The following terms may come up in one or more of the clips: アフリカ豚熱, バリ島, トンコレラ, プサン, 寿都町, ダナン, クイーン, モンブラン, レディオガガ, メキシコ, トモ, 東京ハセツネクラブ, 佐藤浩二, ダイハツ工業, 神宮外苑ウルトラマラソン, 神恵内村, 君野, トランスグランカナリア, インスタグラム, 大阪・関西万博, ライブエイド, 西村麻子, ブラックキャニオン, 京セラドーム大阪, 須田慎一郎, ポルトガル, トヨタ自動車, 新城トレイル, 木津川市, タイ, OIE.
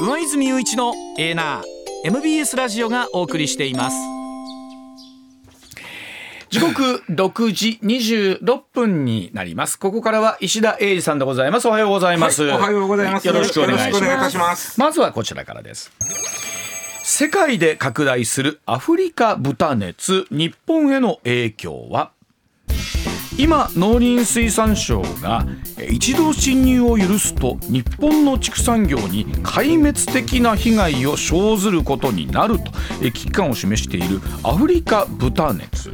上泉雄一のエーナー MBS ラジオがお送りしています。時刻6時26分になります。ここからは石田英二さんでございます。おはようございます。はい、おはようございます。よろしくお願いします。まずはこちらからです。世界で拡大するアフリカ豚熱、日本への影響は。今、農林水産省が一度侵入を許すと日本の畜産業に壊滅的な被害を生ずることになると危機感を示しているアフリカ豚熱。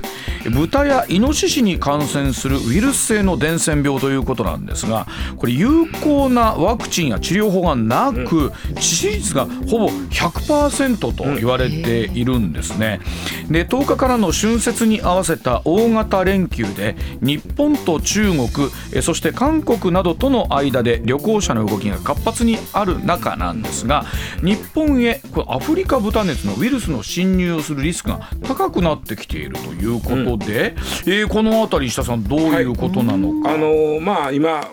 豚やイノシシに感染するウイルス性の伝染病ということなんですが、これ有効なワクチンや治療法がなく、致死率がほぼ 100% と言われているんですね。で、10日からの春節に合わせた大型連休で日本と中国、そして韓国などとの間で旅行者の動きが活発にある中なんですが、日本へアフリカ豚熱のウイルスの侵入をするリスクが高くなってきているということで、このあたり石田さん、どういうことなのか。今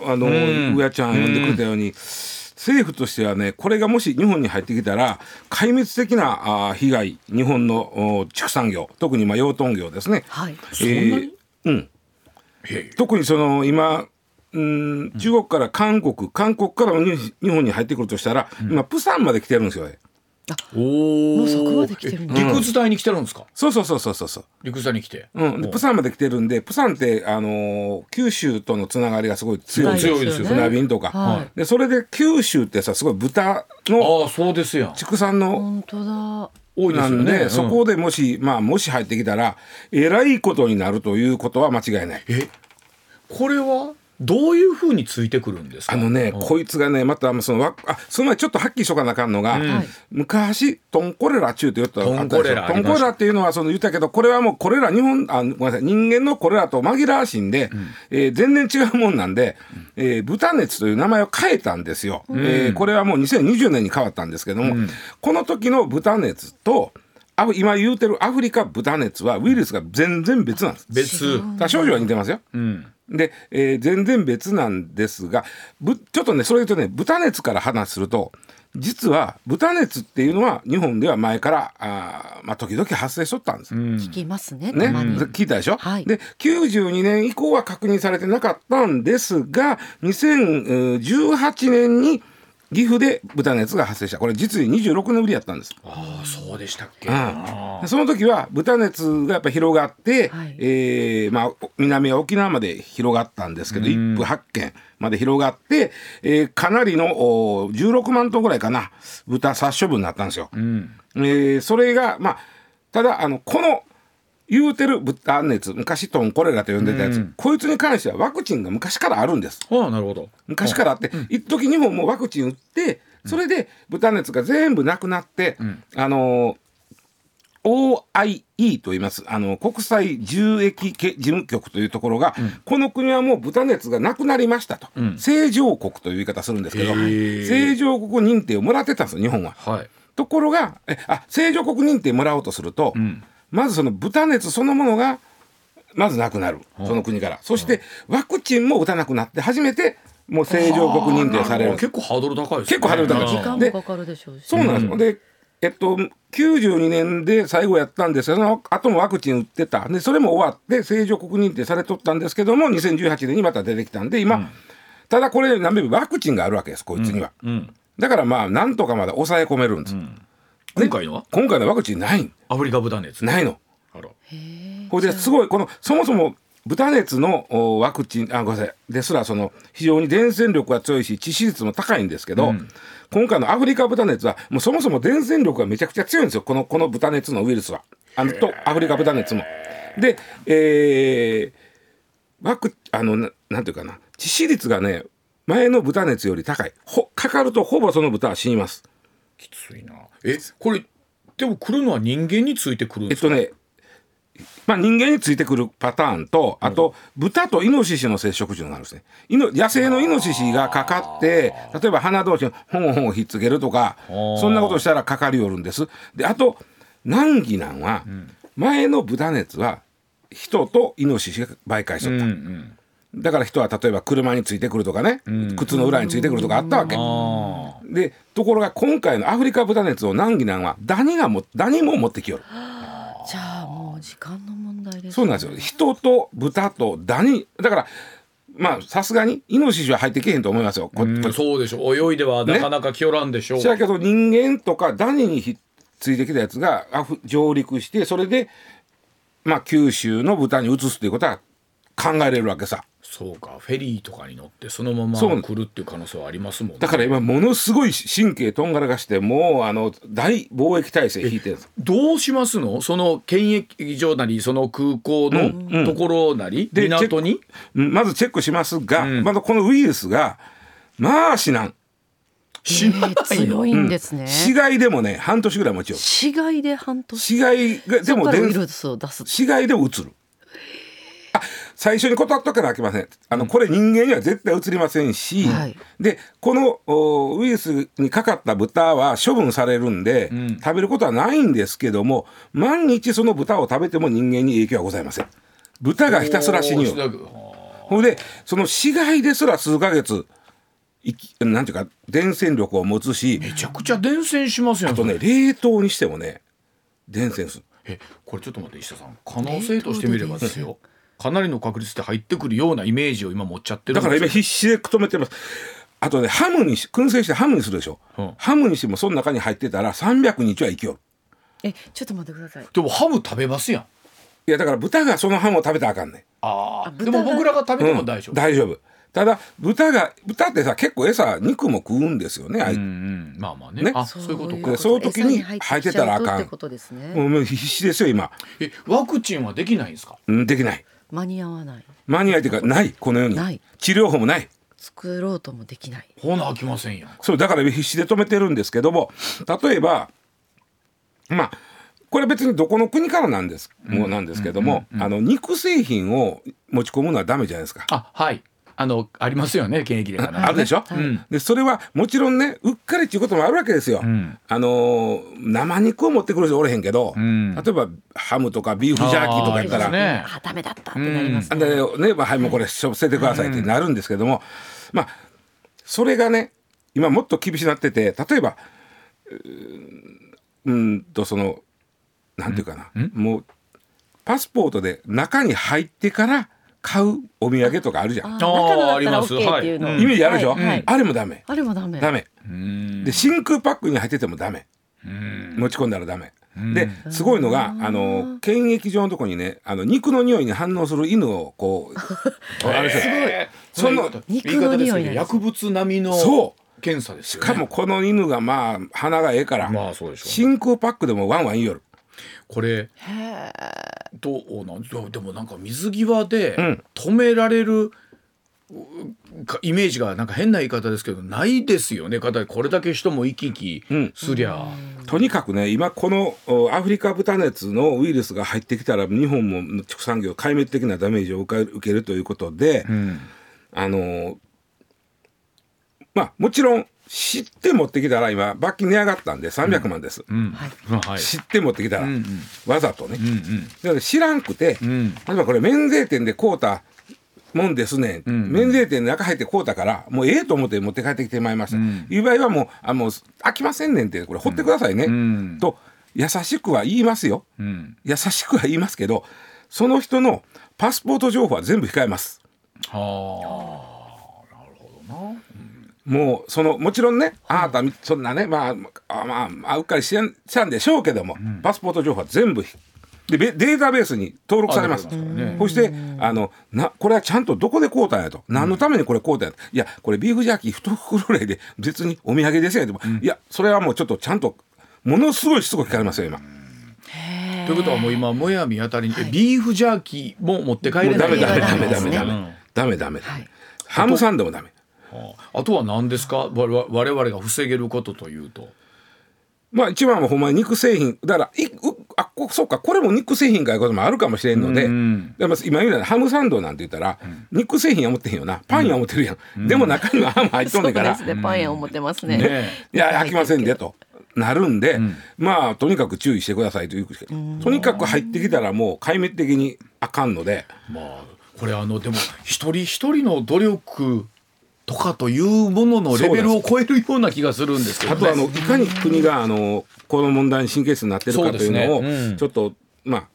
うやちゃん呼んでくれたように、政府としてはね、これがもし日本に入ってきたら壊滅的な被害、日本の畜産業、特に養豚業ですね、はい、特にその今、中国から韓国、韓国から日本に入ってくるとしたら、今プサンまで来てるんですよね。もうそこまで来てるんです。陸自体に来てるんですか。そう。陸自体に来て、プサンまで来てるんで、プサンって、九州とのつながりがすごい強いですよね。船便とか、はい、でそれで九州ってさ、すごい豚の畜産の本当だ多いですよね。なんで、そこでもし、もし入ってきたらえらいことになるということは間違いない。これはどういうふうについてくるんですか。こいつがね、またその前ちょっとはっきりしとかなあかんのが、昔トンコレラ中と言ったらあったでしょ。トンコレラっていうのは言ったけど、これはもうこれら人間のこれらと紛らわしいんで、全然違うもんなんで、豚熱という名前を変えたんですよ。これはもう2020年に変わったんですけども、この時の豚熱と今言うてるアフリカ豚熱はウイルスが全然別なんです。症状は似てますよ。で、全然別なんですが、ちょっとね、それとね、豚熱から話すると、実は豚熱っていうのは日本では前から時々発生しとったんです。聞きますね。聞いたでしょ。で、92年以降は確認されてなかったんですが、2018年に岐阜で豚熱が発生した。これ実に26年ぶりやったんです。そうでしたっけ。その時は豚熱がやっぱ広がって、南は沖縄まで広がったんですけど、1府8県まで広がって、かなりの16万トンぐらいかな、豚殺処分になったんですよ。それがただこの言うてる豚熱、昔トンコレラと呼んでたやつ、こいつに関してはワクチンが昔からあるんです。なるほど。昔からあって、一時日本もワクチン打って、それで豚熱が全部なくなって、OIE と言います。国際獣疫事務局というところが、この国はもう豚熱がなくなりましたと、正常国という言い方するんですけど、正常国認定をもらってたんですよ、日本は。ところが正常国認定もらおうとすると、まずその豚熱そのものがまずなくなる、その国から。そしてワクチンも打たなくなって初めてもう正常国認定される。結構ハードル高いですね。時間もかかるでしょうし。そうなんですよ。で、92年で最後やったんですが、その後もワクチン打ってた。でそれも終わって正常国認定されとったんですけども、2018年にまた出てきたんで今、ただこれ何べんワクチンがあるわけです、こいつには。だからなんとかまだ抑え込めるんです。今回のワクチンない。アフリカ豚熱ないの。これですごい、そもそも豚熱のワクチンごめんなさいですら、非常に伝染力が強いし致死率も高いんですけど、今回のアフリカ豚熱はもうそもそも伝染力がめちゃくちゃ強いんですよ、この豚熱のウイルスは。とアフリカ豚熱も。で、なんていうかな、致死率がね、前の豚熱より高い。かかるとほぼその豚は死にます。きついな。これでも来るのは人間についてくるんですか？まあ、人間についてくるパターンと、あと豚とイノシシの接触というのがあるんですね。野生のイノシシがかかって、例えば鼻同士にホンホンひっつけるとか、そんなことをしたらかかりおるんです。であと難儀なんは、前の豚熱は人とイノシシが媒介しとった、だから人は例えば車についてくるとかね、靴の裏についてくるとかあったわけ、でところが今回のアフリカ豚熱を難儀なんはダニも持ってきよる。じゃあもう時間の問題ですね。そうなんですよ。人と豚とダニだから、まあさすがにイノシシは入ってけへんと思いますよ。そうでしょう。泳いではなかなか気おらんでしょう。だけど人間とかダニにひっついてきたやつが上陸して、それで、まあ、九州の豚に移すということは考えれるわけさ。そうか、フェリーとかに乗ってそのまま来るっていう可能性はありますもんね。だから今ものすごい神経とんがらかして、もう大貿易体制引いてる。どうしますの？その検疫所なり、その空港のところなり、港にまずチェックしますが、まだこのウイルスがまあ死なん強いんですね。死骸でもね、半年ぐらい持ちよう。死骸で半年、死骸でもウイルスを出す、死骸でもうつる。最初に断っとからあきません。これ人間には絶対うつりませんし、でこのウイルスにかかった豚は処分されるんで、食べることはないんですけども、毎日その豚を食べても人間に影響はございません。豚がひたすら死による。ほんでその死骸ですら数ヶ月なんていうか伝染力を持つし、めちゃくちゃ伝染しますよね。あとね、冷凍にしてもね伝染する。これちょっと待って、石田さん、可能性としてみればですよ、かなりの確率で入ってくるようなイメージを今持っちゃってるんです。だから今必死で止めてます。あとね、燻製してハムにするでしょ、ハムにしてもその中に入ってたら300日は生きよる。ちょっと待ってください。でもハム食べますやん。いやだから豚がそのハムを食べたらあかんねん。でも僕らが食べても大丈夫、大丈夫。ただ豚ってさ、結構餌肉も食うんですよね。まあまあ ね、そういうことか。そういう時に入ってたらあかんってことですね。もう必死ですよ今。ワクチンはできないんですか？できない。間に合わないというか、ないこの世にない治療法もない、作ろうともできない。ほなあきませんよ。そうだから必死で止めてるんですけども、例えばまあこれ別にどこの国からなんですけども、肉製品を持ち込むのはダメじゃないですか。はい、ありますよね、検疫ではね。あるでしょ、でそれはもちろんね、うっかりっていうこともあるわけですよ、生肉を持ってくる人おれへんけど、例えばハムとかビーフジャーキーとかやったら、ダメだったってなりますね。で、まあ、はい、もうこれ捨ててくださいってなるんですけども、まあそれがね今もっと厳しくなってて、例えばそのなんていうかな、もうパスポートで中に入ってから買うお土産とかあるじゃん。中のだったら OK っていうの、イメージあるでしょ、あれもダメ。で真空パックに入っててもダメ。持ち込んだらダメ。ですごいのが検疫所のとこにね、肉の匂いに反応する犬をこうあれですよ。肉の匂いです。薬物並みの検査ですよね。しかもこの犬がまあ鼻がええから、真空パックでもワンワン言いよる。これどうなんですか？でもなんか水際で止められるイメージが、なんか変な言い方ですけどないですよね。これだけ人も行き来すりゃ、とにかくね今このアフリカ豚熱のウイルスが入ってきたら日本も畜産業壊滅的なダメージを受けるということで、まあもちろん知って持ってきたら、今罰金値上がったんで300万です、知って持ってきたら、わざとね、だから知らんくて、例えばこれ免税店で買うたもんですね、免税店の中入って買うたからもうええと思って持って帰ってきてまいりました、いう場合はもう飽きませんねんって、これ放ってくださいね、と優しくは言いますよ、優しくは言いますけど、その人のパスポート情報は全部控えます。なるほどな。もうもちろんね、あなたそんなね、うっかりしたんでしょうけども、パスポート情報は全部データベースに登録されます。そしてこれはちゃんとどこで買うたんやと、何のためにこれ買うたんやと、いやこれビーフジャーキー1袋で別にお土産ですよね、いやそれはもうちょっとちゃんとものすごいしつこく聞かれますよ今。ということはもう今むやみあたりにビーフジャーキーも持って帰れない。ダメダメダメダメダメダメダメ、ハムサンドもダメ。あとは何ですか、我々が防げることというと、まあ、一番はほんまに肉製品だからそうか、これも肉製品かいうこともあるかもしれんので、うん、でも今言うのはハムサンドなんて言ったら、うん、肉製品は持ってへんよな、パン屋持ってるやん、うん、でも中にはハム入っとんねんから、そうですね、パン屋持ってますね、うん、ね、いや飽きませんでとなるんで、うん、まあとにかく注意してくださいという、うん、とにかく入ってきたらもう壊滅的にあかんので、まあ、これでも一人一人の努力とかというもののレベルを超えるような気がするんですけど、ね、あといかに国がこの問題に神経質になってるかというのを、ね、うん、ちょっと、まあ、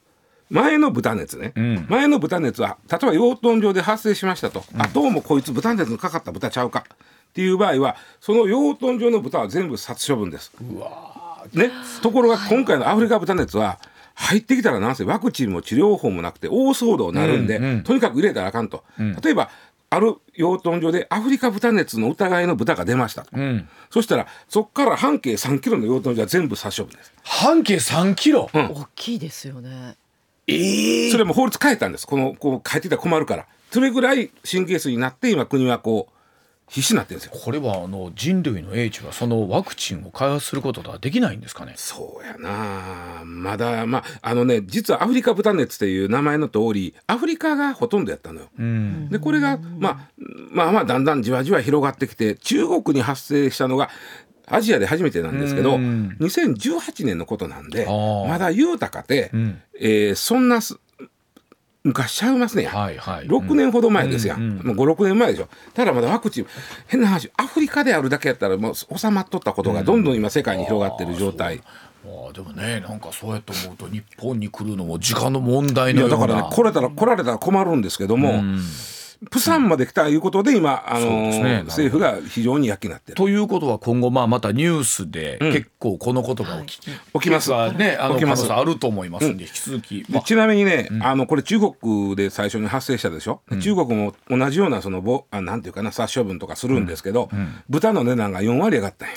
前の豚熱ね、うん、前の豚熱は例えば養豚場で発生しましたと、うん、あ、どうもこいつ豚熱のかかった豚ちゃうかっていう場合はその養豚場の豚は全部殺処分です。うわ、ね、ところが今回のアフリカ豚熱は入ってきたらなんせワクチンも治療法もなくて大騒動になるんで、うんうん、とにかく入れたらあかんと、うん、例えばある養豚場でアフリカ豚熱の疑いの豚が出ました、うん、そしたらそこから半径3キロの養豚場は全部殺処分です。半径3キロ、うん、大きいですよね、それも法律変えたんです。こう変えてたら困るから、それぐらい神経質になって今国はこう必死になってるんですよ。これは人類の英知はそのワクチンを開発することはできないんですかね。そうやな、まだ、まあね、実はアフリカ豚熱という名前の通りアフリカがほとんどやったのよ、うん、でこれが、まあだんだんじわじわ広がってきて中国に発生したのがアジアで初めてなんですけど、うん、2018年のことなんでまだ豊かで、うん、そんな昔ちゃいますね、はいはい、6年ほど前ですやん、うんうん、もう5、6年前でしょ。ただまだワクチン、変な話、アフリカであるだけやったらもう収まっとったことがどんどん今世界に広がってる状態、うん、でもね、なんかそうやって思うと日本に来るのも時間の問題のような、いやだからね、来られたら困るんですけども、うん、プサンまで来たということで今、ね、政府が非常に躍起になってるということは今後、まあ、またニュースで結構このことが起きますはね、起きますあると思いますんで、引き続き、まあ、ちなみにね、うん、これ中国で最初に発生したでしょ、うん、中国も同じようななんていうかな、殺処分とかするんですけど、うんうん、豚の値段が4割上がったんよ、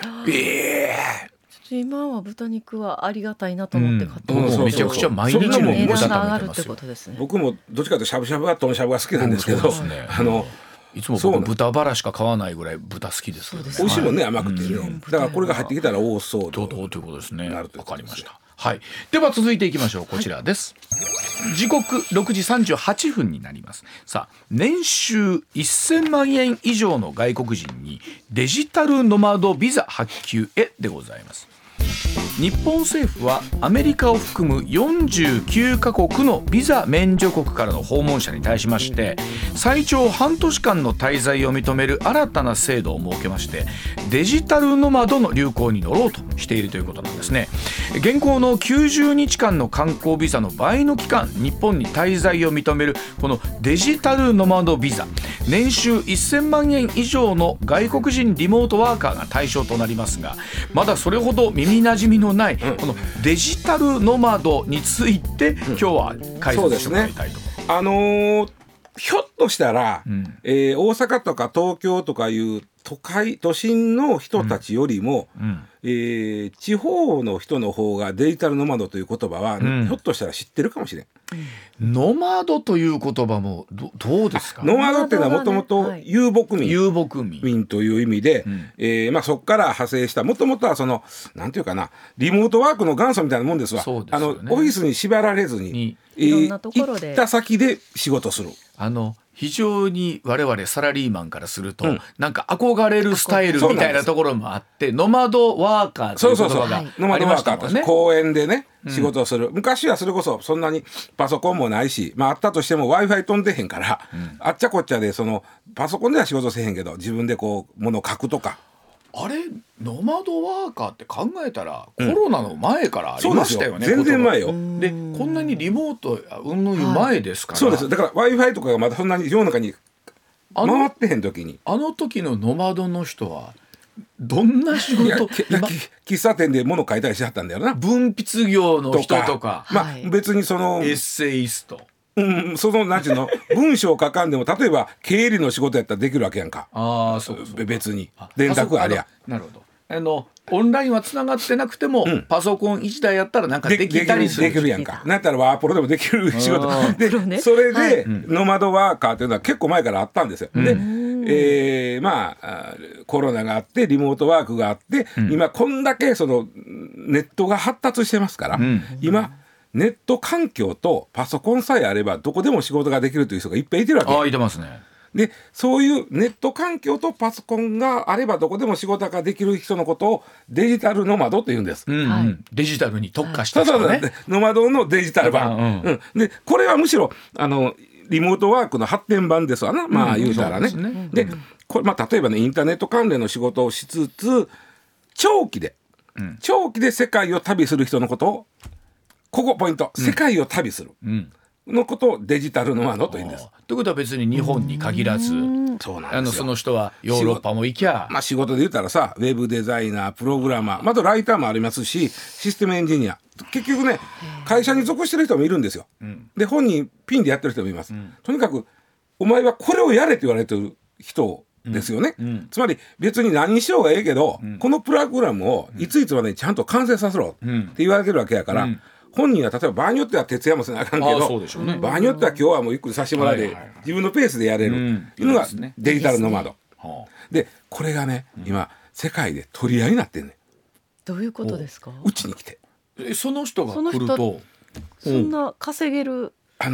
今は豚肉はありがたいなと思って買ってます、うん、めちゃくちゃ毎日の値段が上がるってことですね。僕もどっちかというとしゃぶしゃぶがトンしゃぶが好きなんですけど、うん、ね、いつも僕豚バラしか買わないぐらい豚好きですけど、ね、美味しいもんね、甘くて、ね、うん、だからこれが入ってきたら大騒動ということですね。わかりました、はい、では続いていきましょう。こちらです、はい、時刻6時38分になります。さあ、年収1000万円以上の外国人にデジタルノマドビザ発給へでございます。日本政府はアメリカを含む49カ国のビザ免除国からの訪問者に対しまして最長半年間の滞在を認める新たな制度を設けまして、デジタルノマドの流行に乗ろうとしているということなんですね。現行の90日間の観光ビザの倍の期間日本に滞在を認めるこのデジタルノマドビザ、年収1000万円以上の外国人リモートワーカーが対象となりますが、まだそれほど耳なじみのないこのデジタルノマドについて、うん、今日は解説してもらいたいと思います。そうですね、ひょっとしたら、うん、大阪とか東京とかいう都心の人たちよりも、うんうん、地方の人の方がデジタルノマドという言葉は、うん、ひょっとしたら知ってるかもしれん。ノマドという言葉も どうですか。ノマドっていうのはもともと遊牧民、遊牧民という意味で、うん、まあ、そこから派生したもともとはそのなんていうかな、リモートワークの元祖みたいなもんですわ。そうですよね、オフィスに縛られずに、行った先で仕事する。非常に我々サラリーマンからすると、うん、なんか憧れるスタイルみたいなところもあってノマドワーカーという言葉がありましたもんね。そうそうそう、ノマドワーカーと公園でね仕事をする、うん、昔はそれこそそんなにパソコンもないし、まあ、あったとしても Wi-Fi 飛んでへんから、うん、あっちゃこっちゃでパソコンでは仕事せへんけど自分でこう物を書くとか、あれノマドワーカーって考えたらコロナの前からありましたよね、うん、そうですよ、全然前よ。でこんなにリモートうんぬん前ですから、はい、そうです。だから Wi-Fi とかがまだそんなに世の中に回ってへん時にあの時のノマドの人はどんな仕事喫茶店で物を書いたりしはったんだよな、文筆業の人とか、まあ、はい、別にエッセイスト、うん、なんていうの文章を書かんでも例えば経理の仕事やったらできるわけやんか。あ、そう別に電卓ありゃなるほど、オンラインはつながってなくても、うん、パソコン1台やったらなんかできたりする、できるやんか、なんたらワープロでもできる仕事で、それで、はい、ノマドワーカーというのは結構前からあったんですよ、うん、でまあコロナがあってリモートワークがあって、うん、今こんだけそのネットが発達してますから、うん、今ネット環境とパソコンさえあればどこでも仕事ができるという人がいっぱいいてるわけ。あ、いてますね。でそういうネット環境とパソコンがあればどこでも仕事ができる人のことをデジタルノマドというんです、うんうん、デジタルに特化した人ね。そうノマドのデジタル版、うんうん、でこれはむしろリモートワークの発展版ですわな、まあ言うたらね、うん、そうですね。でこれ、まあ、例えばねインターネット関連の仕事をしつつ長期で世界を旅する人のことをポイント、世界を旅する、うんうんのことをデジタルノマドというんです。ということは別に日本に限らず、そうなんですよ。その人はヨーロッパも行きゃ、まあ、仕事で言ったらさウェブデザイナー、プログラマー、またライターもありますしシステムエンジニア、結局ね会社に属してる人もいるんですよ、うん、で本人ピンでやってる人もいます、うん、とにかくお前はこれをやれって言われてる人ですよね、うんうん、つまり別に何しようがええけど、うん、このプログラムをいついつまでにちゃんと完成させろって言われてるわけやから、うん本人は例えば場合によっては徹夜もせなあかんけど、ね、場合によっては今日はもうゆっくりさせてもらって、はいはいはい、自分のペースでやれるというのがデジタルノマド、うん、でこれがね、うん、今世界で取り合いになってんねん。どういうことですか。うちに来てその人が来るとそんな稼げるどう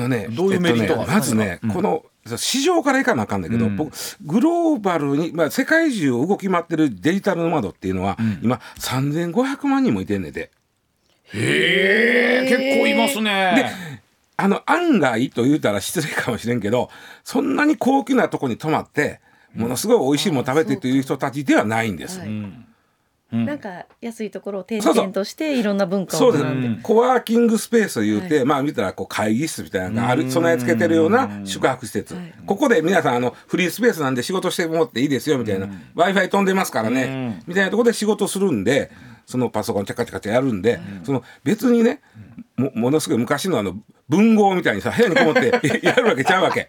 いうメリットがあるんですか。まずね、うん、この市場からいかなあかんだけど、うん、僕グローバルに、まあ、世界中を動き回ってるデジタルノマドっていうのは、うん、今3500万人もいてんねんで。へえ、結構いますね。で案外と言うたら失礼かもしれんけどそんなに高級なとこに泊まってものすごい美味しいもの食べてという人たちではないんです、はいうん、なんか安いところを転々としていろんな文化を学んでそうです、うん、コワーキングスペースというて、はい、まあ見たらこう会議室みたいなのがある備え付けてるような宿泊施設、はい、ここで皆さんフリースペースなんで仕事してもっていいですよみたいな Wi-Fi 飛んでますからねみたいなところで仕事するんでそのパソコンチャカチャカチャやるんで、うん、その別にね ものすごい昔の文豪みたいにさ部屋にこもってやるわけちゃうわけ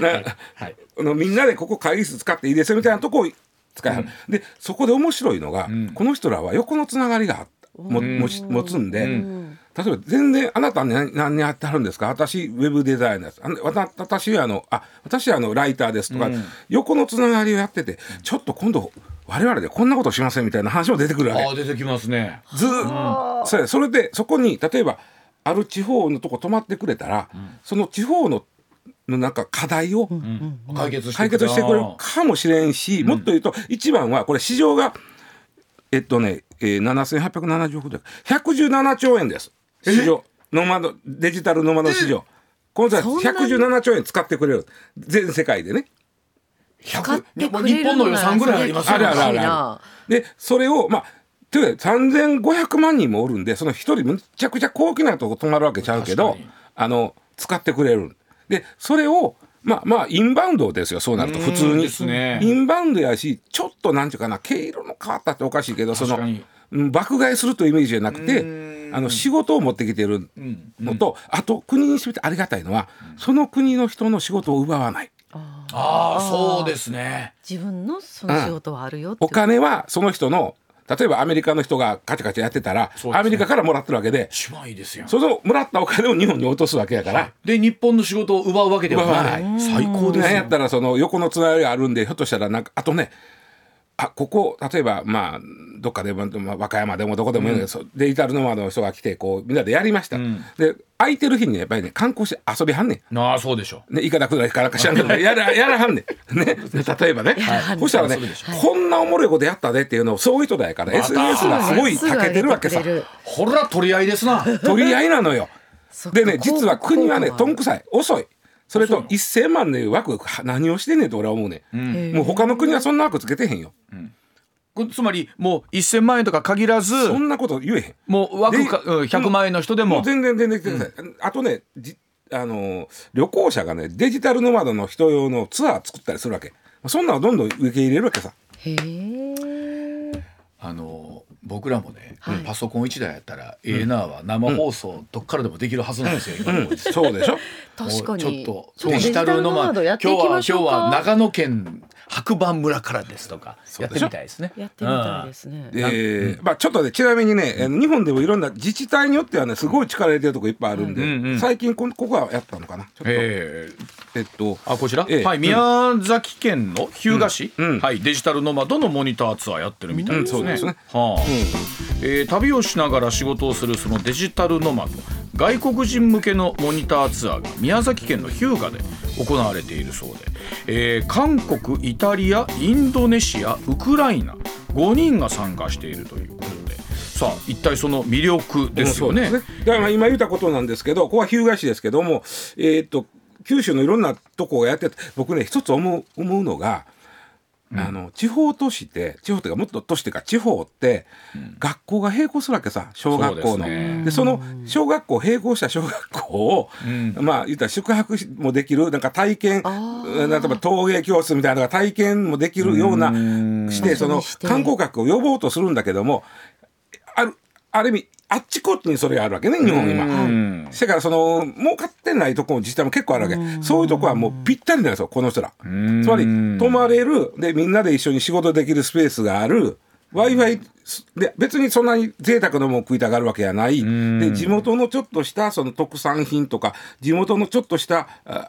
はいはい、みんなでここ会議室使っていいですよみたいなとこを使いはる、うん、でそこで面白いのが、うん、この人らは横のつながりが持つんで、うん、例えば全然あなたは、ね、何やってはるんですか。私ウェブデザイナーです私はライターですとか、うん、横のつながりをやっててちょっと今度我々でこんなことしませんみたいな話も出てくるわけ。あ、出てきますね。それでそこに例えばある地方のとこ泊まってくれたら、うん、その地方のなんか課題を、うん、解決してくれるかもしれんし、うん、もっと言うと一番はこれ市場が7870億ドル117兆円です。市場ノマドデジタルノマド市場この際117兆円使ってくれる全世界でね日本の予算ぐらいありますよね。でそれをまあというか3500万人もおるんでその一人むちゃくちゃ高級なとこ泊まるわけちゃうけど使ってくれる。でそれをまあインバウンドですよ。そうなると普通にです、ね、インバウンドやしちょっとなんていうかな毛色の変わったっておかしいけど爆買いするというイメージじゃなくて仕事を持ってきてるのと、うん、あと国にしてみてありがたいのは、うん、その国の人の仕事を奪わない。あそうですね。自分のその仕事はあるよって、うん、お金はその人の例えばアメリカの人がカチャカチャやってたら、ね、アメリカからもらってるわけで島いいですよ。そのもらったお金を日本に落とすわけやから、はい、で日本の仕事を奪うわけではない。最高ですよ。なんやったらその横のつながりがあるんでひょっとしたらなんかあとねここ例えばまあどっかでも、まあ、和歌山でもどこでもいいんだけど、うん、デジタルノマドの人が来てこうみんなでやりました、うん、で空いてる日にやっぱりね観光して遊びはんねん。ああそうでしょうね。いかだくらいからかしらんけどやらはんねんね例えばね、はい、そしたらねこんなおもろいことやったでっていうのをそういう人だから、ま、SNS がすごい長けてるわけさ。ほら取り合いですな取り合いなのよでね実は国はねとんくさい遅いそれと1000万で枠何をしてんねんと俺は思うね、うん、もう他の国はそんな枠つけてへんよ、うん、つまりもう1000万円とか限らずそんなこと言えへん。もう枠か100万円の人でも全然ください、うん、あとね旅行者がねデジタルノマドの人用のツアー作ったりするわけ。そんなのどんどん受け入れるわけさ。へー僕らもね、はい、パソコン1台やったら、うん、A&R は生放送どっからでもできるはずなんですよ、うんうん、そうでしょ確かにちょっとデジタルノマド今日は長野県白馬村からですとかやってみたいですね。やってみたいですね。まあちょっとね、ちなみにね、日本でもいろんな自治体によってはね、すごい力入れてるとこいっぱいあるんで、うんうんうん、最近 ここはやったのかな。ちょっとあ、こちら、はい、宮崎県の日向市、うんうん、はい、デジタルノマドのモニターツアーやってるみたいですね。うん、そうですね。はあ、うん、旅をしながら仕事をするそのデジタルノマド、外国人向けのモニターツアーが宮崎県の日向で行われているそうで、韓国、イタリア、インドネシア、ウクライナ5人が参加しているということで、さあ一体その魅力ですよね。そうですね。だから今言ったことなんですけど、ここは日向市ですけども、九州のいろんなとこをやってて、僕ね一つ思うのが、うん、地方都市って地方というかもっと都市というか地方って、うん、学校が並行するわけさ、小学校の でその小学校、並行した小学校を、うん、まあ言ったら宿泊もできる、なんか体験、例えば陶芸教室みたいなのが体験もできるようなしてその観光客を呼ぼうとするんだけども、ある意味あっちこっちにそれがあるわけね、日本今。だからその儲かってないとこも自治体も結構あるわけ。そういうとこはもうぴったりなんですよ、この人ら。つまり泊まれるで、みんなで一緒に仕事できるスペースがある。Wi-Fi で別にそんなに贅沢なもん食いたがるわけじゃない。で地元のちょっとしたその特産品とか地元のちょっとした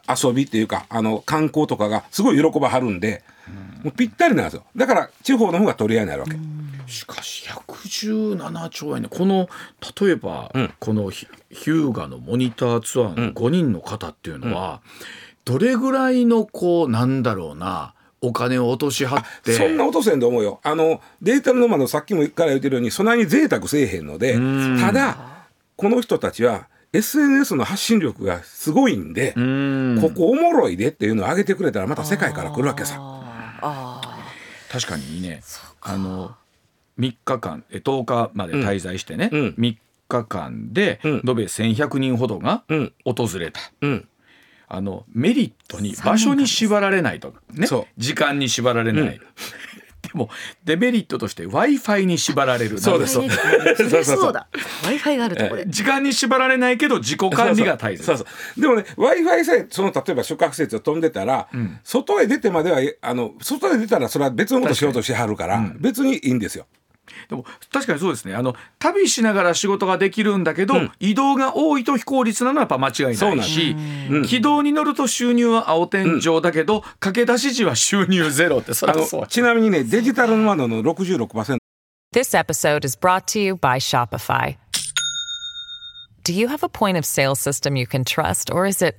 遊びっていうか観光とかがすごい喜ばはるんで、もうぴったりなんですよ。だから地方の方が取り合いになるわけ。しかし117兆円で、この例えば、うん、この日向のモニターツアーの5人の方っていうのは、うんうん、どれぐらいのこうなんだろうなお金を落としはって、そんな落とせんと思うよ。デジタルノマドさっきもから言ってるようにそんなに贅沢せえへんので、ただこの人たちは SNS の発信力がすごいんで、ここおもろいでっていうのを上げてくれたらまた世界から来るわけさ。確かにね、3日間10日まで滞在してね、うんうん、3日間で延べ1100人ほどが訪れた、うんうん、メリットに場所に縛られないと、ね、時間に縛られない、うん、でもデメリットとして Wi-Fi に縛られる。そうです、そうだ、 Wi-Fi があるとこれ時間に縛られないけど自己管理が大切。そうそうそうそう。でもね Wi-Fi さえその例えば宿泊施設を飛んでたら、うん、外へ出てまでは外へ出たらそれは別のことしようとしてはるから、うん、別にいいんですよ。でも確かにそうですね、旅しながら仕事ができるんだけど、うん、移動が多いと非効率なのはやっぱ間違いないし、うん、軌道に乗ると収入は青天井だけど、うん、駆け出し時は収入ゼロって、それはそう。ちなみにね、デジタルノマドの 66%。 This episode is brought to you by Shopify. Do you have a point of sale system you can trust, or is it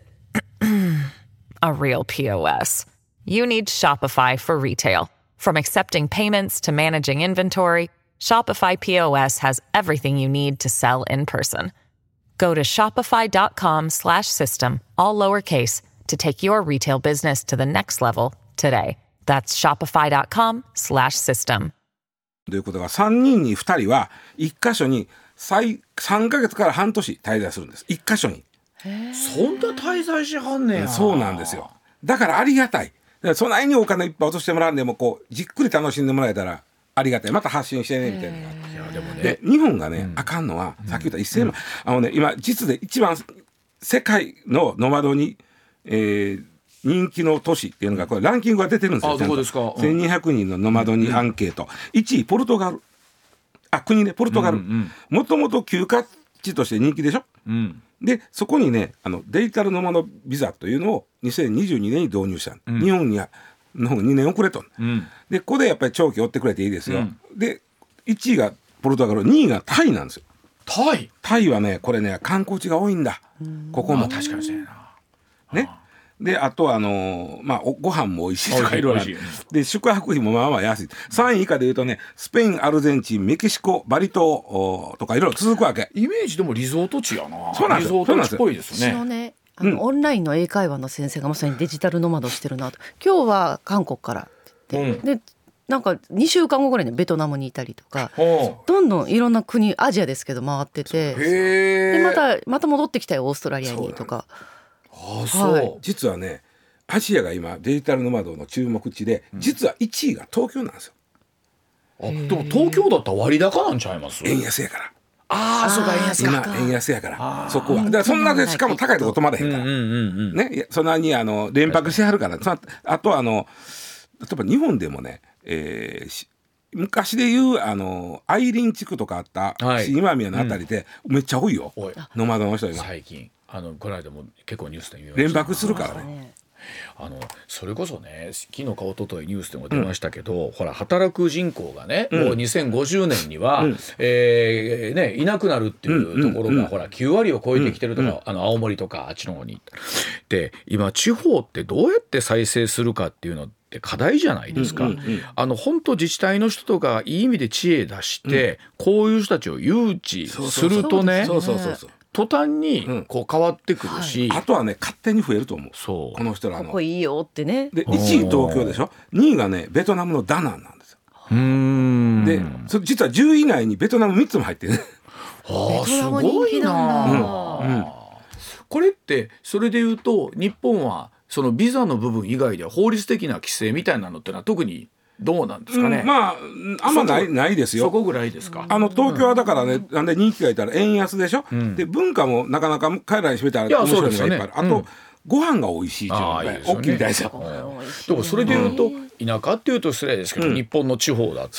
a real POS? You need Shopify for retail. From accepting payments to managing inventory, Shopify POS has everything you need to sell in person. Go to shopify.com/system, all lowercase, to take your retail business to the next level today. That's shopify.com/system. ということが3人に2人は1カ所に3ヶ月から半年滞在するんです。1カ所に。そんな滞在しはんねや。そうなんですよ。だからありがたい。そないにお金いっぱい落としてもらうんでもこうじっくり楽しんでもらえたらありがたい。また発信してねみたいなのがあって、いやでもね、で日本がね、うん、あかんのはさっき言った1000万、うん、今実で一番世界のノマドに、人気の都市っていうのがこれランキングが出てるんですよ。あ、どこですか。1200人のノマドにアンケート、うん、1位ポルトガル、あ国ね、ポルトガル、もともと休暇地として人気でしょ、うん、でそこにねデジタルノマドビザというのを2022年に導入した、うん、日本にはの方が2年遅れと、うん、でここでやっぱり長期追ってくれていいですよ、うん、で1位がポルトガル、2位がタイなんですよ。タイはねこれね観光地が多いんだ。ここも確かにそうやな、ね、であとはまあ、ご飯も美味しいとかいろいろあるで、宿泊費もまあまあ安い。3位以下でいうとねスペイン、アルゼンチン、メキシコ、バリ島とかいろいろ続くわけ。イメージでもリゾート地やな。そうなんですよ、リゾート地っぽいですよね。うん、オンラインの英会話の先生がまさにデジタルノマドしてるなと。今日は韓国からって言って、うん、でなんか2週間後ぐらいにベトナムにいたりとか、どんどんいろんな国、アジアですけど回ってて、でまた戻ってきたよオーストラリアにとか。ああそう、はい、実はねアジアが今デジタルノマドの注目地で、実は1位が東京なんですよ、うん、あでも東京だったら割高なんちゃいます。円安やから。あそうか、円安か。今円安やからそこはだからそんなでしかも高いとこ泊まれへんから、うんうんうんうん、ね、そんなに連泊してはるから。あとは例えば日本でもね、昔でいうアイリン地区とかあった、はい、今宮のあたりで、うん、めっちゃ多いよノマドの人今最近この間も結構ニュースで見ました連泊するからねそれこそね昨日かおとといニュースでも出ましたけど、うん、ほら働く人口がね、うん、もう2050年には、うんね、いなくなるっていうところが、うんうんうん、ほら9割を超えてきてるとか、うんうん、青森とかあっちの方にで今地方ってどうやって再生するかっていうのって課題じゃないですか、うんうんうん、本当自治体の人とかいい意味で知恵出して、うん、こういう人たちを誘致するとね途端にこう変わってくるし、うんはい、あとはね勝手に増えると思う。そうこの人らここいいよってね。で1位東京でしょ。2位がねベトナムのダナンなんですよ。うーんで実は10位以内にベトナム3つも入ってる、ね。あすごいな、うんうん。これってそれで言うと日本はそのビザの部分以外では法律的な規制みたいなのってのは特にどうなんですかね、うん、まああんまないですよ。そこぐらいですか。東京はだからね、うん、なんで人気がいたら円安でしょ、うん、で文化もなかなか彼らに占めたら面白いのがいっぱいある、ねうん、あとご飯が美味しいっていうのが大きいみたいですよ。でもそれでいうと、うん、田舎っていうと失礼ですけど、うん、日本の地方だって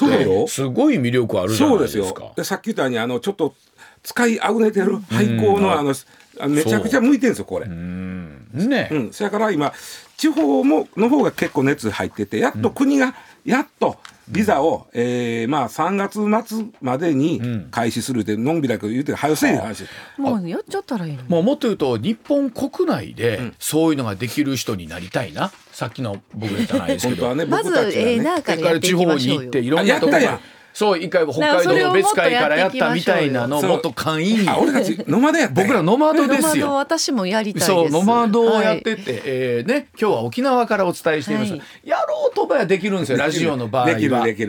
すごい魅力あるじゃないですか。そうですよ。でさっき言ったようにちょっと使いあぐねてる廃校のめちゃくちゃ向いてるんですよこれ。うんね。うん。それから今地方もの方が結構熱入っててやっと国がやっとビザを、うんまあ3月末までに開始するってのんびらく言うて早すぎる話。もうやっちゃったらいいの。もっと言うと日本国内でそういうのができる人になりたいな。さっきの僕じゃないですけど。本当はね僕たちはね。まず地方に行っていろんなところが。そう一回北海道の別海からやったみたいなのもっと簡易に俺たちノマドやった僕らノマドですよ。ノマド私もやりたいです。そうノマドをやってて、はいね、今日は沖縄からお伝えしています、はい、やろうとばやできるんですよ。ラジオの場合はでき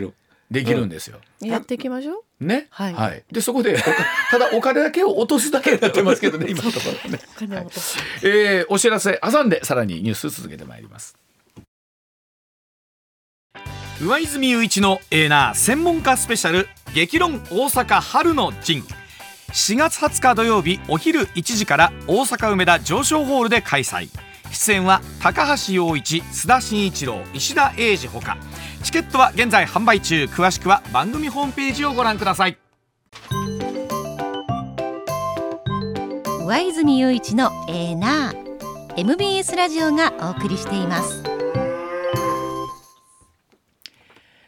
るんですよ、うん、やっていきましょうね、はいはい、でそこでただお金だけを落とすだけになってますけどね今のところねお金を落とす、はいお知らせ挟んでさらにニュース続けてまいります。上泉雄一のエーナー専門家スペシャル激論大阪春の陣4月20日土曜日お昼1時から大阪梅田上昇ホールで開催。出演は高橋陽一、須田慎一郎、石田英二ほか。チケットは現在販売中。詳しくは番組ホームページをご覧ください。上泉雄一のエーナー MBS ラジオがお送りしています。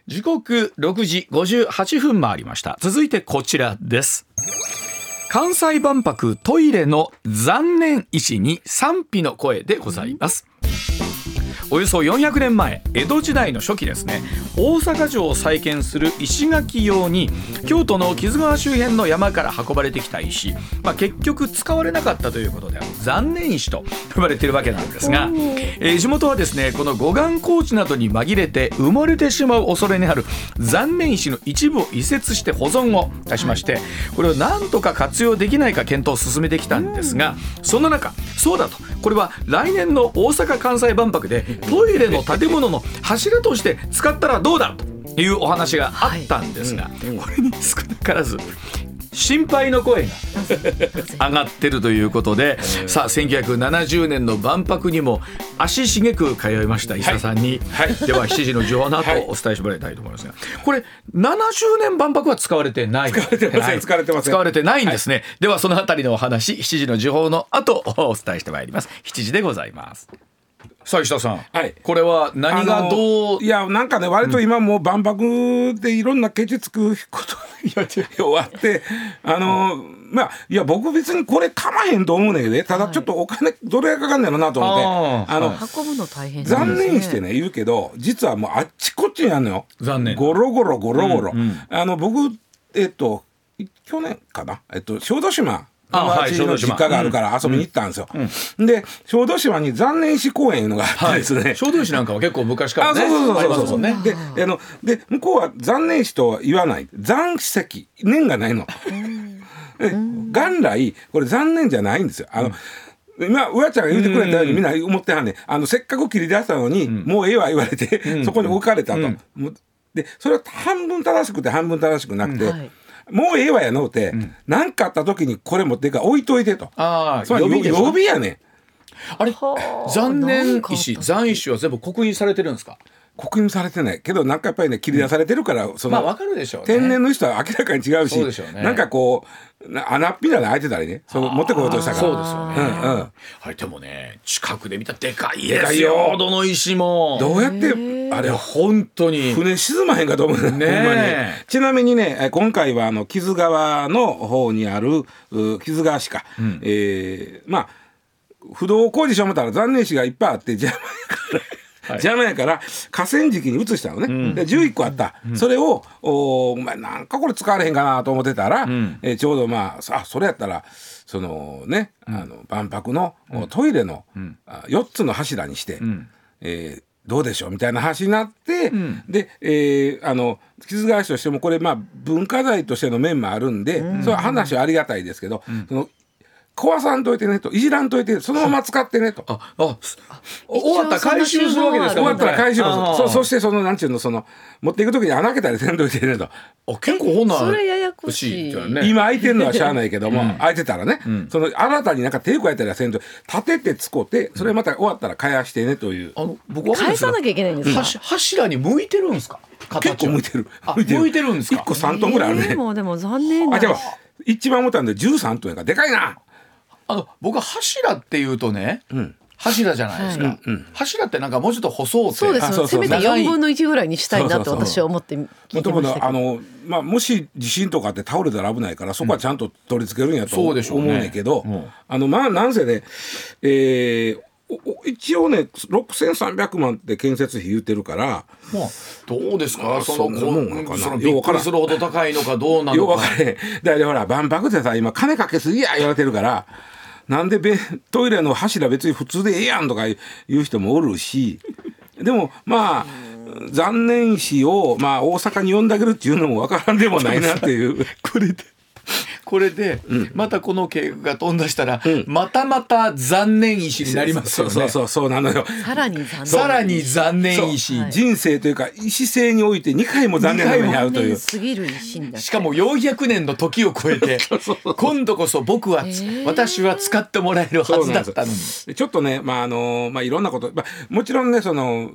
時刻6時58分回りました。続いてこちらです。関西万博トイレの残念石に賛否の声でございます。およそ400年前江戸時代の初期ですね大阪城を再建する石垣用に京都の木津川周辺の山から運ばれてきた石、結局使われなかったということで残念石と呼ばれているわけなんですが、地元はですねこの護岸工事などに紛れて埋もれてしまう恐れのある残念石の一部を移設して保存をいたしましてこれをなんとか活用できないか検討を進めてきたんですがそんな中そうだとこれは来年の大阪・関西万博でトイレの建物の柱として使ったらどうだというお話があったんですが、はいうん、これに少なからず心配の声が上がってるということでさあ1970年の万博にも足しげく通いました石田さんに、はいはい、では7時の情報の後お伝えしてもらいたいと思いますがこれ70年万博は使われてない使われてないんですね、はい、ではそのあたりのお話7時の情報の後お伝えしてまいります。7時でございます。さあ石田さん、はい、これは何がどういやなんかね割と今もう万博でいろんなケチつくことが終わってまあいや僕別にこれかまへんと思うねんけどただちょっとお金どれがかかんねんのなと思って、はい、運ぶの大変ですね。残念してね言うけど実はもうあっちこっちにあるのよ残念ゴロゴロ、うんうん、僕去年かな小豆島私の実家があるから遊びに行ったんですよ、うんうん、で小豆島に残念石公園のがあってですね、はい、小豆島なんかは結構昔からねそうねで向こうは残念石とは言わない残石念がないの元来これ残念じゃないんですよ今うわちゃんが言ってくれたようにみんな思ってはんねんせっかく切り出したのに、うん、もうええわ言われて、うん、そこに置かれたと、うん、でそれは半分正しくて半分正しくなくて、うんはいもうええわやのうて何、うん、かあった時にこれ持ってか置いといてとあつまり予備やねんあれ残念石は全部刻印されてるんですか。刻印されてないけどなんかやっぱりね切り出されてるから、うん、その、まあわかるでしょうね、天然の人は明らかに違うし、そうでしょうね、なんかこう穴っぴらで開いてたりね、その持ってこようとしたから、そうですよね、うんうん、はい、でもね近くで見たらでかいですよ、どの石もどうやってあれ本当に船沈まへんかと思うね、ほんまに。ちなみにね今回はあの木津川の方にある木津川市か、うん、まあ不動工事しようと思ったら残念石がいっぱいあって邪魔やから邪魔やから河川敷に移したのね、うん、で11個あった、うん、それをお前なんかこれ使われへんかなと思ってたら、うん、ちょうどまあそれやったらそのね、うん、あの万博のトイレの4つの柱にして、うん、どうでしょうみたいな話になって、うん、で、木津川市としてもこれまあ文化財としての面もあるんで、うん、そういう話はありがたいですけど、うん、その壊さんといてねと、いじらんといてそのまま使ってねと、終わったら回収するわけですか、終わったら回収する、そしてそのなんちゅうのその持っていくときに穴開けたりせんといてねと、あ結構ほんなそれややこしい、ね、今開いてるのはしゃあないけども、うん、開いてたらね、うん、その新たになんか手を加えたりせんと立てて使って、それまた終わったら返してねという、あの僕は返さなきゃいけないんですか、柱に向いてるんですか、結構向いてる、向いてるんですか、1個3トンぐらいあるね、もうでも残念な、あじゃあ一番重たいんで13トンやからでかいな、あの僕は柱っていうとね、うん、柱じゃないですか、はい、うんうん、柱ってなんかもうちょっと細くて、そうですね、せめて4分の1ぐらいにしたいなと私は思って聞いてましたけど、そうそうそう、あの、まあ、もし地震とかって倒れたら危ないからそこはちゃんと取り付けるんやと思うねんけど、うん、あのまあなんせね、一応ね6300万って建設費言ってるから、まあ、どうですか、まあ、そのびっくりするほど高いのかどうなのか、だからほら万博ってさ今金かけすぎや言われてるからなんでトイレの柱別に普通でええやんとか言う人もおるし、でもまあ残念石を、まあ、大阪に呼んであげるっていうのもわからんでもないなっていうこれでまたこの計画が飛んだしたら、うん、またまた残念石になりますよね、そうなのよ、さらに残念石、はい、人生というか石性において2回も残念な目に遭うという、すぎる石になって、しかも400年の時を超えて今度こそ僕は、私は使ってもらえるはずだったのに、ちょっとね、まあまあ、いろんなこと、まあ、もちろんねその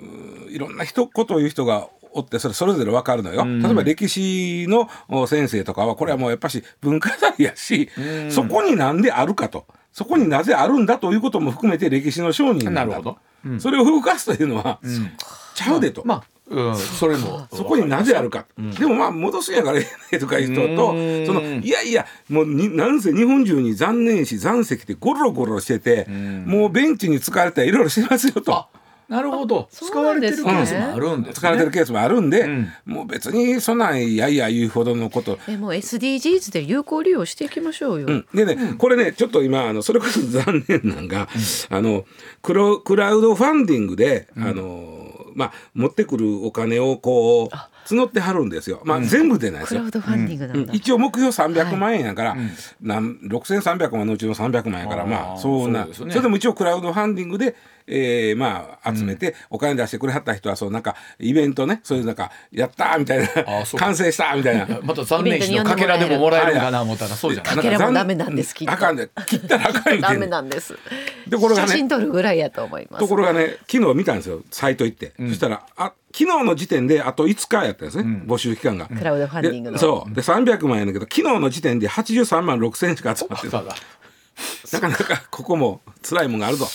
いろんな一言を言う人がおってそれぞれ分かるのよ、うん、例えば歴史の先生とかはこれはもうやっぱし文化財やし、うん、そこになんであるかと、そこになぜあるんだということも含めて歴史の証人なんだ、なるほど、うん、それを動かすというのは、うん、ちゃうでと、まあうん、それもそこになぜあるか、うん、でもまあ戻すんやからええねとかいう人と、そのいやいやもうなんせ日本中に残念石残石ってゴロゴロしてて、うん、もうベンチに使われたらいろいろしてますよと、なるほど、使われてるケースもあるんですね、使われてるケースもあるんで、うん、もう別にそんなんいやいや言うほどのこともう SDGs で有効利用していきましょうよ、うん、でね、うん、これねちょっと今それこそ残念なんが、うん、クラウドファンディングで、うん、まあ、持ってくるお金をこう募ってはるんですよ、まあ、全部でないですよ、うん、クラウドファンディングなんだ、うん、一応目標300万円やから、はい、6300万のうちの300万やから、まあ、そうですね、それでも一応クラウドファンディングで、まあ、集めてお金出してくれはった人はそうなんかイベントね、そういうなんかやったみたいな完成したみたいなまた残念石のかけらでももらえるかな思ったらそうじゃない、かけらもダメなんです、切ったらあかんみたいなダメなんです、でこれが、ね、写真撮るぐらいやと思います。ところがね昨日見たんですよサイト行って、うん、そしたら昨日の時点であと5日やったんですね、うん、募集期間がクラウドファンディングのそうで300万円だけど昨日の時点で83万6千円しか集まってたなかなかここも辛いもんがあるぞ。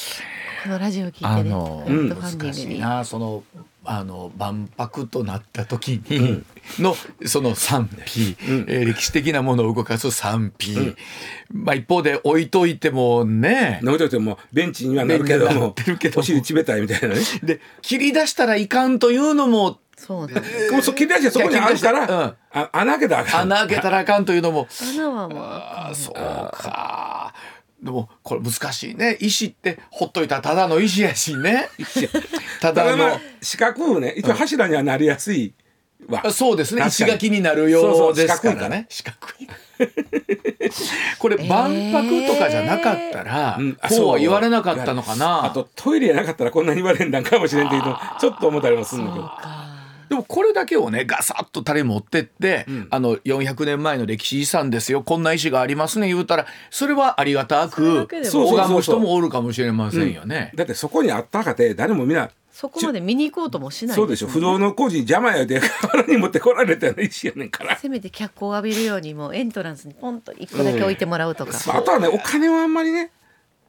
このラジオ聞いてね、難しいな、その万博となった時にの、うん、その賛否、うん、歴史的なものを動かす賛否、うん、まあ、一方で置いといてもね、置いといてもベンチにはなるけどもお尻ちべたいみたいなねで切り出したらいかんというのもそうだね、切り出してそこにあるから、うん、穴開けたらあかん、穴開けたらあかんというのも穴はもうあそうか、でもこれ難しいね、石ってほっといたらただの石やしねただまあ四角ね一応柱にはなりやすいわ、うん、そうですね、石垣になるようですからね、四角いこれ万博とかじゃなかったら、こうは言われなかったのかな、あとトイレなかったらこんなに言われんなんかもしれんっていうのちょっと思ったりもするんだけど、でもこれだけをねガサッとタレ持ってって、うん、400年前の歴史遺産ですよこんな石がありますね言うたらそれはありがたく拝む人もおるかもしれませんよね、うん、だってそこにあったかて誰もみんなそこまで見に行こうともしない、ね、そうでしょ。不動の工事に邪魔やでからに持ってこられたらいいしやねんから、せめて脚光を浴びるようにもうエントランスにポンと1個だけ置いてもらうとか、うん、あとはねお金はあんまりね、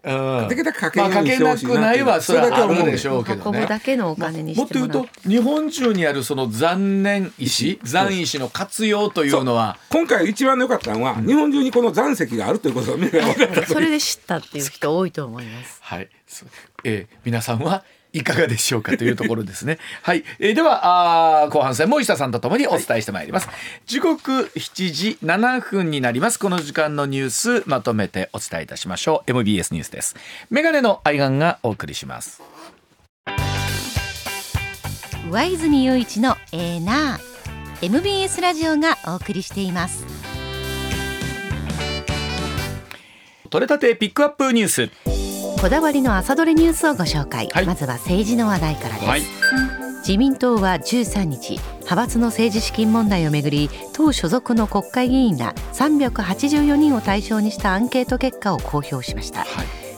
うん、できたかけなくないはそれだけは思うでしょうけどね。運ぶだけのお金にしてもらって、もっと言うと日本中にあるその残念石の活用というのは、今回一番良かったのは、うん、日本中にこの残石があるということを見れば分かったそれで知ったっていう人多いと思いますはい、皆さんはいかがでしょうかというところですねはい、では後半戦も石田さんとともにお伝えしてまいります、はい、時刻7時7分になります。この時間のニュースまとめてお伝えいたしましょう。 MBS ニュースです。メガネのアイガンがお送りします。上泉雄一のエーナー MBS ラジオがお送りしています。取れたてピックアップニュース、こだわりの朝どれニュースをご紹介、はい、まずは政治の話題からです、はい、自民党は13日派閥の政治資金問題をめぐり党所属の国会議員ら384人を対象にしたアンケート結果を公表しました、は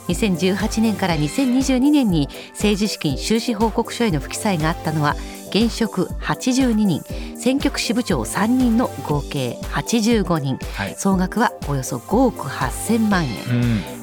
い、2018年から2022年に政治資金収支報告書への不記載があったのは現職82人選挙区支部長3人の合計85人、はい、総額はおよそ5億8000万円、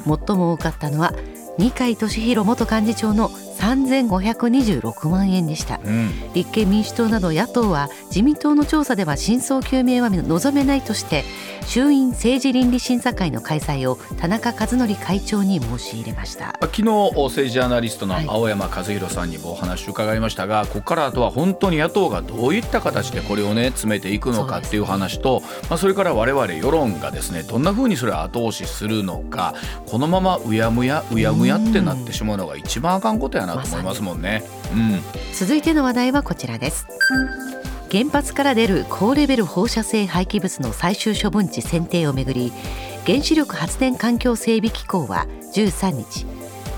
うん、最も多かったのは二階俊博元幹事長の3526万円でした、うん、立憲民主党など野党は自民党の調査では真相究明は望めないとして衆院政治倫理審査会の開催を田中和則会長に申し入れました。昨日政治アナリストの青山和弘さんにもお話を伺いましたが、はい、ここからあとは本当に野党がどういった形でこれを、ね、詰めていくのかっていう話と、それから我々世論がですね、どんな風にそれを後押しするのか、このままうやむやってなってしまうのが一番あかんことやなと思いますもんね、うん、続いての話題はこちらです。原発から出る高レベル放射性廃棄物の最終処分地選定をめぐり、原子力発電環境整備機構は13日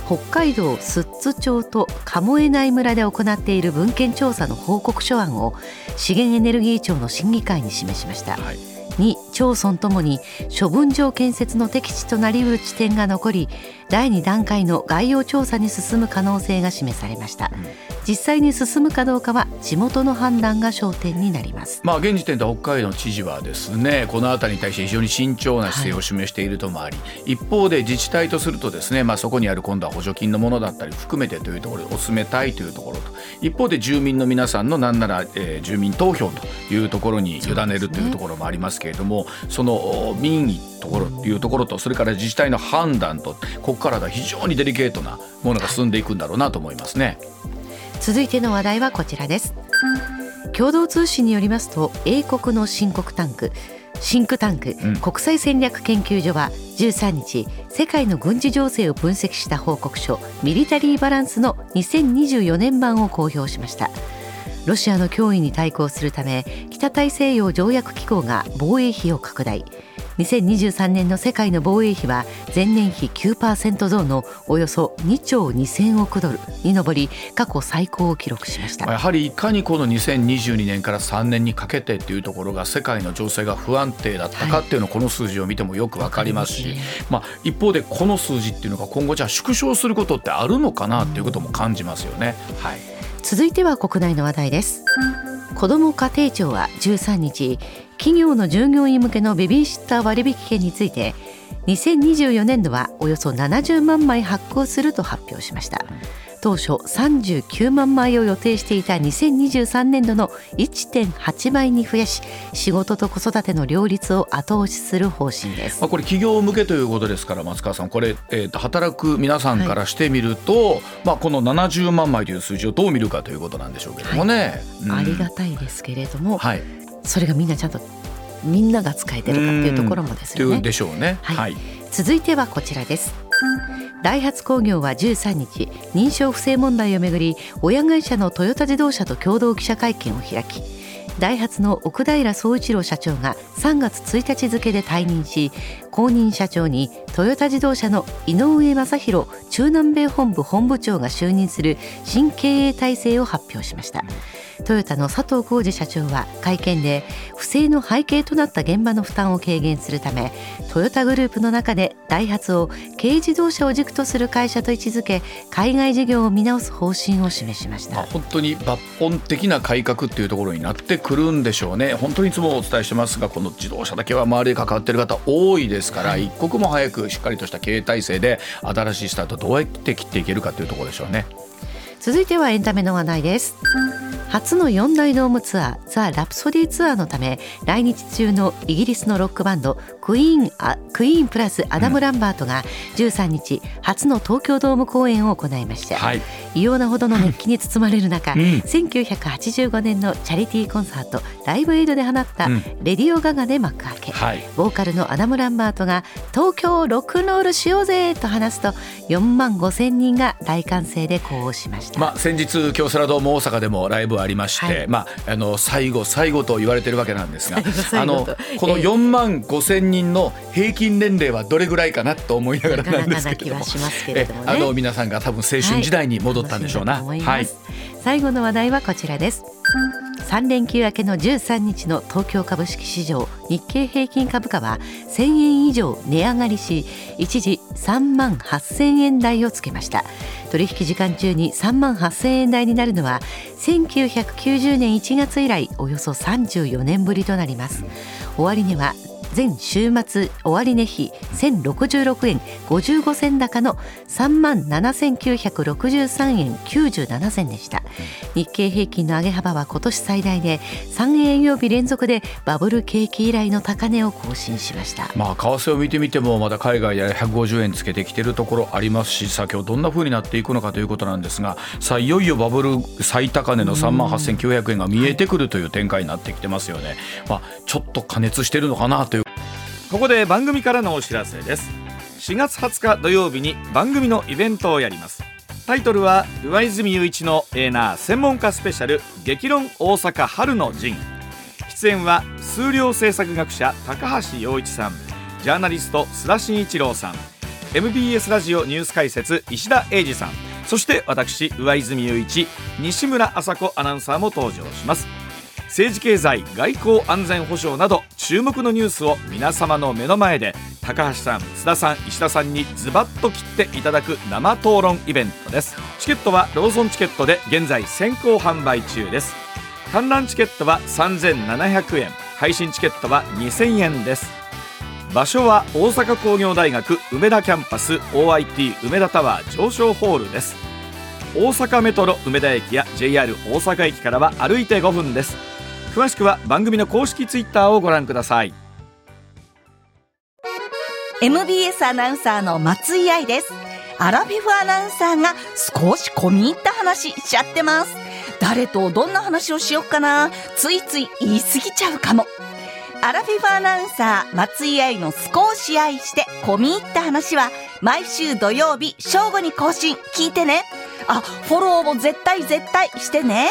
北海道寿都町と神恵内村で行っている文献調査の報告書案を資源エネルギー庁の審議会に示しました、はい、2町村ともに処分場建設の適地となりうる地点が残り、第2段階の概要調査に進む可能性が示されました、うん、実際に進むかどうかは地元の判断が焦点になります、現時点で北海道の知事はですね、このあたりに対して非常に慎重な姿勢を示しているともあり、はい、一方で自治体とするとですね、そこにある今度は補助金のものだったり含めてというところで進めたいというところと、一方で住民の皆さんのなんなら、住民投票というところに委ねるというところもありますけれども、その民意ところというところと、それから自治体の判断と、ここからが非常にデリケートなものが進んでいくんだろうなと思いますね。続いての話題はこちらです。共同通信によりますと、英国のシンクタンク、国際戦略研究所は13日世界の軍事情勢を分析した報告書ミリタリーバランスの2024年版を公表しました。ロシアの脅威に対抗するため北大西洋条約機構が防衛費を拡大、2023年の世界の防衛費は前年比 9% 増のおよそ2兆2000億ドルに上り、過去最高を記録しました。やはりいかにこの2022年から3年にかけてというところが世界の情勢が不安定だったかっていうのをこの数字を見てもよく分かりますし、はい、一方でこの数字っていうのが今後じゃあ縮小することってあるのかなということも感じますよね、はい、続いては国内の話題です。子ども家庭庁は13日企業の従業員向けのベビーシッター割引券について2024年度はおよそ70万枚発行すると発表しました。当初39万枚を予定していた2023年度の 1.8 倍に増やし、仕事と子育ての両立を後押しする方針です。これ企業向けということですから、松川さんこれ、働く皆さんからしてみると、はい、この70万枚という数字をどう見るかということなんでしょうけどもね、はい、ありがたいですけれども、はい、それがみんなちゃんとみんなが使えてるかっていうところもですよね。でしょうね、はいはい、続いてはこちらです。ダイハツ工業は13日認証不正問題をめぐり親会社のトヨタ自動車と共同記者会見を開き、ダイハツの奥平総一郎社長が3月1日付で退任し、後任社長にトヨタ自動車の井上正弘中南米本部本部長が就任する新経営体制を発表しました。トヨタの佐藤浩二社長は会見で、不正の背景となった現場の負担を軽減するため、トヨタグループの中でダイハツを軽自動車を軸とする会社と位置づけ、海外事業を見直す方針を示しました。本当に抜本的な改革というところになってくるんでしょうね。本当にいつもお伝えしてますが、この自動車だけは周りで関わっている方多いですから、一刻も早くしっかりとした経営体制で新しいスタートをどうやって切っていけるかというところでしょうね。続いてはエンタメの話題です。初の4大ドームツアー、ザ・ラプソディツアーのため来日中のイギリスのロックバンドクイーンプラスアダム・ランバートが13日初の東京ドーム公演を行いました、異様なほどの熱気に包まれる中、1985年のチャリティーコンサートライブエイドで放ったレディオガガで幕開け、ボーカルのアダム・ランバートが東京ロックンロールしようぜと話すと、45,000人が大歓声で呼応しました。先日京セラドーム大阪でもライブありまして、最後と言われているわけなんですが、この45,000人の平均年齢はどれぐらいかなと思いながらなんですけれども、皆さんが多分青春時代に戻ったんでしょうな、最後の話題はこちらです。3連休明けの13日の東京株式市場、日経平均株価は1000円以上値上がりし、一時38,000円台をつけました。取引時間中に38,000円台になるのは1990年1月以来およそ34年ぶりとなります。終値は全週末終値比1,066円55銭高の 37,963 円97銭でした。日経平均の上げ幅は今年最大で、3営業日連続でバブル景気以来の高値を更新しました。為替を見てみてもまだ海外で150円つけてきてるところありますし、今日どんな風になっていくのかということなんですが、いよいよバブル最高値の 38,900 円が見えてくるという展開になってきてますよね、ちょっと過熱してるのかなという。ここで番組からのお知らせです。4月20日土曜日に番組のイベントをやります。タイトルは上泉雄一のエーナー専門家スペシャル激論大阪春の陣。出演は数量政策学者高橋洋一さん、ジャーナリスト須田慎一郎さん、 MBS ラジオニュース解説石田英二さん、そして私上泉雄一、西村麻子アナウンサーも登場します。政治経済外交安全保障など注目のニュースを皆様の目の前で高橋さん、須田さん、石田さんにズバッと切っていただく生討論イベントです。チケットはローソンチケットで現在先行販売中です。観覧チケットは3,700円、配信チケットは2,000円です。場所は大阪工業大学梅田キャンパス OIT 梅田タワー上昇ホールです。大阪メトロ梅田駅や JR 大阪駅からは歩いて5分です。詳しくは番組の公式ツイッターをご覧ください。 MBS アナウンサーの松井愛です。アラフィフアナウンサーが少し込み入った話しちゃってます。誰とどんな話をしよっかな、ついつい言い過ぎちゃうかも。アラフィフアナウンサー松井愛の少し愛して込み入った話は毎週土曜日正午に更新、聞いてね。フォローも絶対してね。